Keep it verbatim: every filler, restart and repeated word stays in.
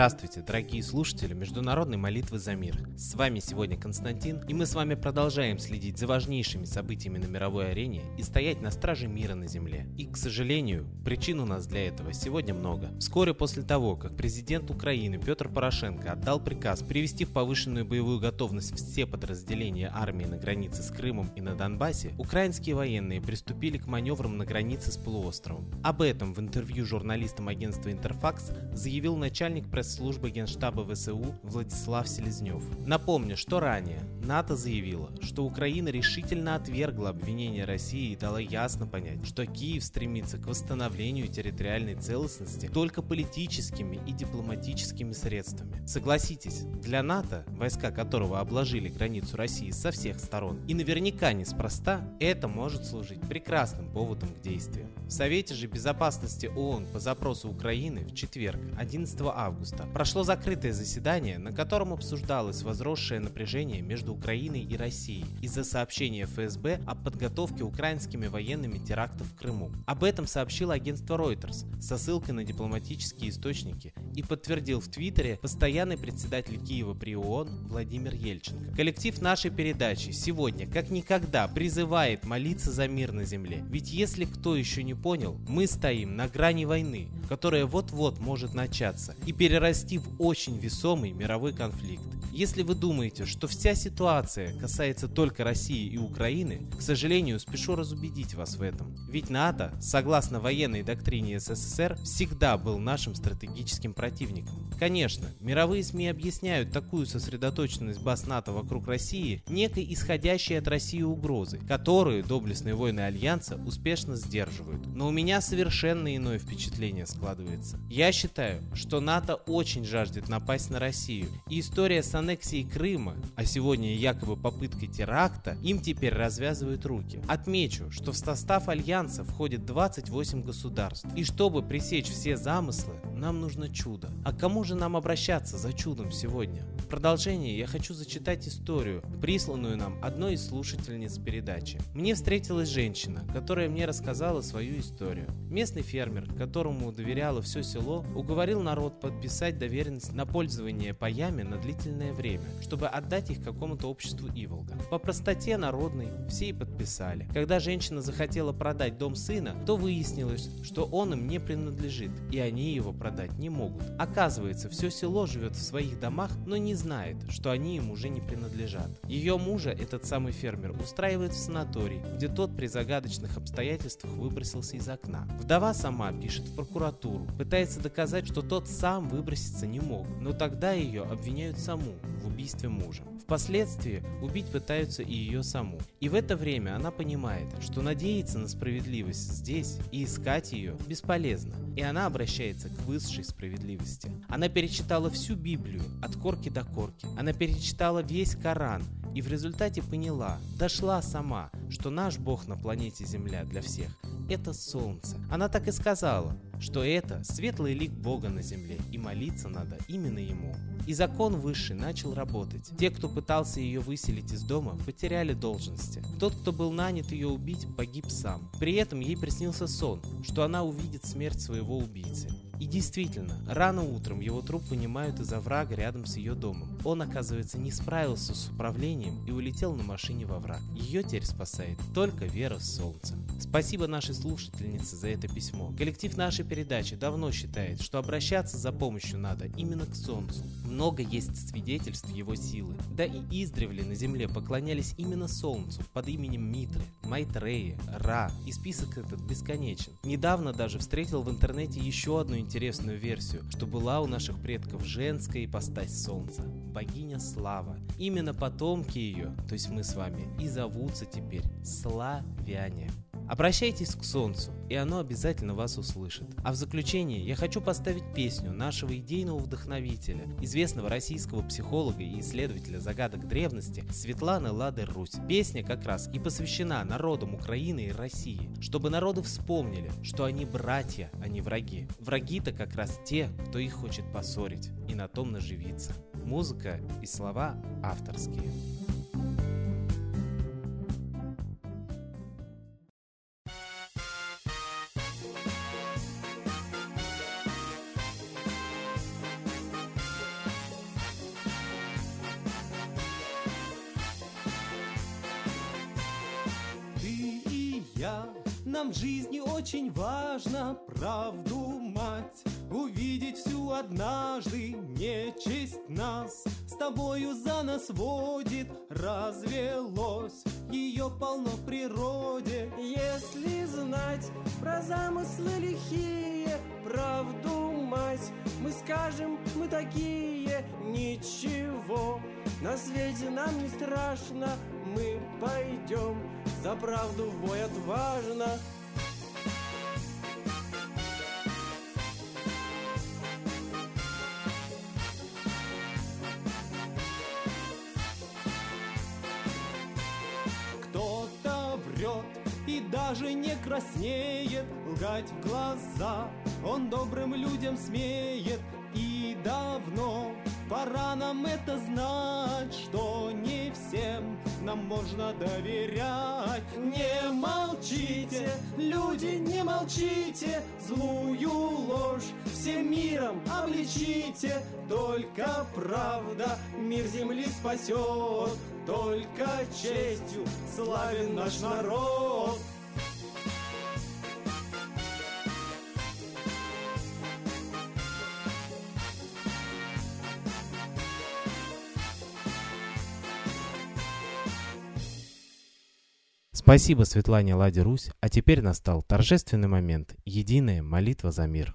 Здравствуйте, дорогие слушатели Международной молитвы за мир. С вами сегодня Константин, и мы с вами продолжаем следить за важнейшими событиями на мировой арене и стоять на страже мира на земле. И, к сожалению, причин у нас для этого сегодня много. Вскоре после того, как президент Украины Петр Порошенко отдал приказ привести в повышенную боевую готовность все подразделения армии на границе с Крымом и на Донбассе, украинские военные приступили к маневрам на границе с полуостровом. Об этом в интервью журналистам агентства «Интерфакс» заявил начальник пресс-службы Генштаба ВСУ Владислав Селезнев. Напомню, что ранее НАТО заявило, что Украина решительно отвергла обвинения России и дала ясно понять, что Киев стремится к восстановлению территориальной целостности только политическими и дипломатическими средствами. Согласитесь, для НАТО, войска которого обложили границу России со всех сторон, и наверняка неспроста, это может служить прекрасным поводом к действию. В Совете же Безопасности ООН по запросу Украины в четверг, одиннадцатого августа, прошло закрытое заседание, на котором обсуждалось возросшее напряжение между Украиной и Россией из-за сообщения эф эс бэ о подготовке украинскими военными терактов в Крыму. Об этом сообщило агентство Reuters со ссылкой на дипломатические источники и подтвердил в Твиттере постоянный председатель Киева при ООН Владимир Ельченко. Коллектив нашей передачи сегодня, как никогда, призывает молиться за мир на земле. Ведь если кто еще не понял, мы стоим на грани войны, которая вот-вот может начаться и перерасти в очень весомый мировой конфликт. Если вы думаете, что вся ситуация касается только России и Украины, к сожалению, спешу разубедить вас в этом. Ведь НАТО, согласно военной доктрине эс эс эс эр, всегда был нашим стратегическим противником. Конечно, мировые СМИ объясняют такую сосредоточенность баз НАТО вокруг России некой исходящей от России угрозы, которую доблестные воины Альянса успешно сдерживают. Но у меня совершенно иное впечатление складывается. Я считаю, что НАТО очень жаждет напасть на Россию, и история с аннексией Крыма, а сегодня якобы попыткой теракта, им теперь развязывают руки. Отмечу, что в состав Альянса входит двадцать восемь государств, и чтобы пресечь все замыслы, нам нужно чудо. А кому же нам обращаться за чудом сегодня? В продолжение я хочу зачитать историю, присланную нам одной из слушательниц передачи. Мне встретилась женщина, которая мне рассказала свою историю. Местный фермер, которому доверяло все село, уговорил народ под писать доверенность на пользование паями на длительное время, чтобы отдать их какому-то обществу Иволга. По простоте народной все и подписали. Когда женщина захотела продать дом сына, то выяснилось, что он им не принадлежит, и они его продать не могут. Оказывается, все село живет в своих домах, но не знает, что они им уже не принадлежат. Ее мужа этот самый фермер устраивает в санаторий, где тот при загадочных обстоятельствах выбросился из окна. Вдова сама пишет в прокуратуру, пытается доказать, что тот сам выброситься не мог, но тогда ее обвиняют саму в убийстве мужа. Впоследствии убить пытаются и ее саму. И в это время она понимает, что надеяться на справедливость здесь и искать ее бесполезно, и она обращается к высшей справедливости. Она перечитала всю Библию от корки до корки, она перечитала весь Коран и в результате поняла, дошла сама, что наш Бог на планете Земля для всех – это солнце. Она так и сказала, что это светлый лик Бога на земле, и молиться надо именно Ему. И закон высший начал работать. Те, кто пытался ее выселить из дома, потеряли должности. Тот, кто был нанят ее убить, погиб сам. При этом ей приснился сон, что она увидит смерть своего убийцы. И действительно, рано утром его труп вынимают из оврага рядом с ее домом. Он, оказывается, не справился с управлением и улетел на машине во враг. Ее теперь спасает только вера в солнце. Спасибо нашей слушательнице за это письмо. Коллектив нашей передачи давно считает, что обращаться за помощью надо именно к солнцу. Много есть свидетельств его силы. Да и издревле на земле поклонялись именно солнцу под именем Митры, Майтреи, Ра. И список этот бесконечен. Недавно даже встретил в интернете еще одну интересную интересную версию, что была у наших предков женская ипостась солнца, богиня Слава. Именно потомки ее, то есть мы с вами, и зовутся теперь славяне. Обращайтесь к солнцу, и оно обязательно вас услышит. А в заключение я хочу поставить песню нашего идейного вдохновителя, известного российского психолога и исследователя загадок древности Светланы Лады Русь. Песня как раз и посвящена народам Украины и России, чтобы народы вспомнили, что они братья, а не враги. Враги-то как раз те, кто их хочет поссорить и на том наживиться. Музыка и слова авторские. нам в жизни очень важно правду мать, увидеть всю однажды нечисть нас. С тобою за нас водит, развелось, ее полно в природе. Если знать про замыслы лихие, правду мать, мы скажем, мы такие, ничего на свете нам не страшно, мы пойдем за правду в бой отважно. Кто-то врет и даже не краснеет, лгать в глаза он добрым людям смеет, и давно пора нам это знать, что не всем нам можно доверять. Не молчите, люди, не молчите, злую ложь всем миром обличите. Только правда мир земли спасет, только честью славен наш народ. Спасибо Светлане Ладе Русь, а теперь настал торжественный момент – единая молитва за мир.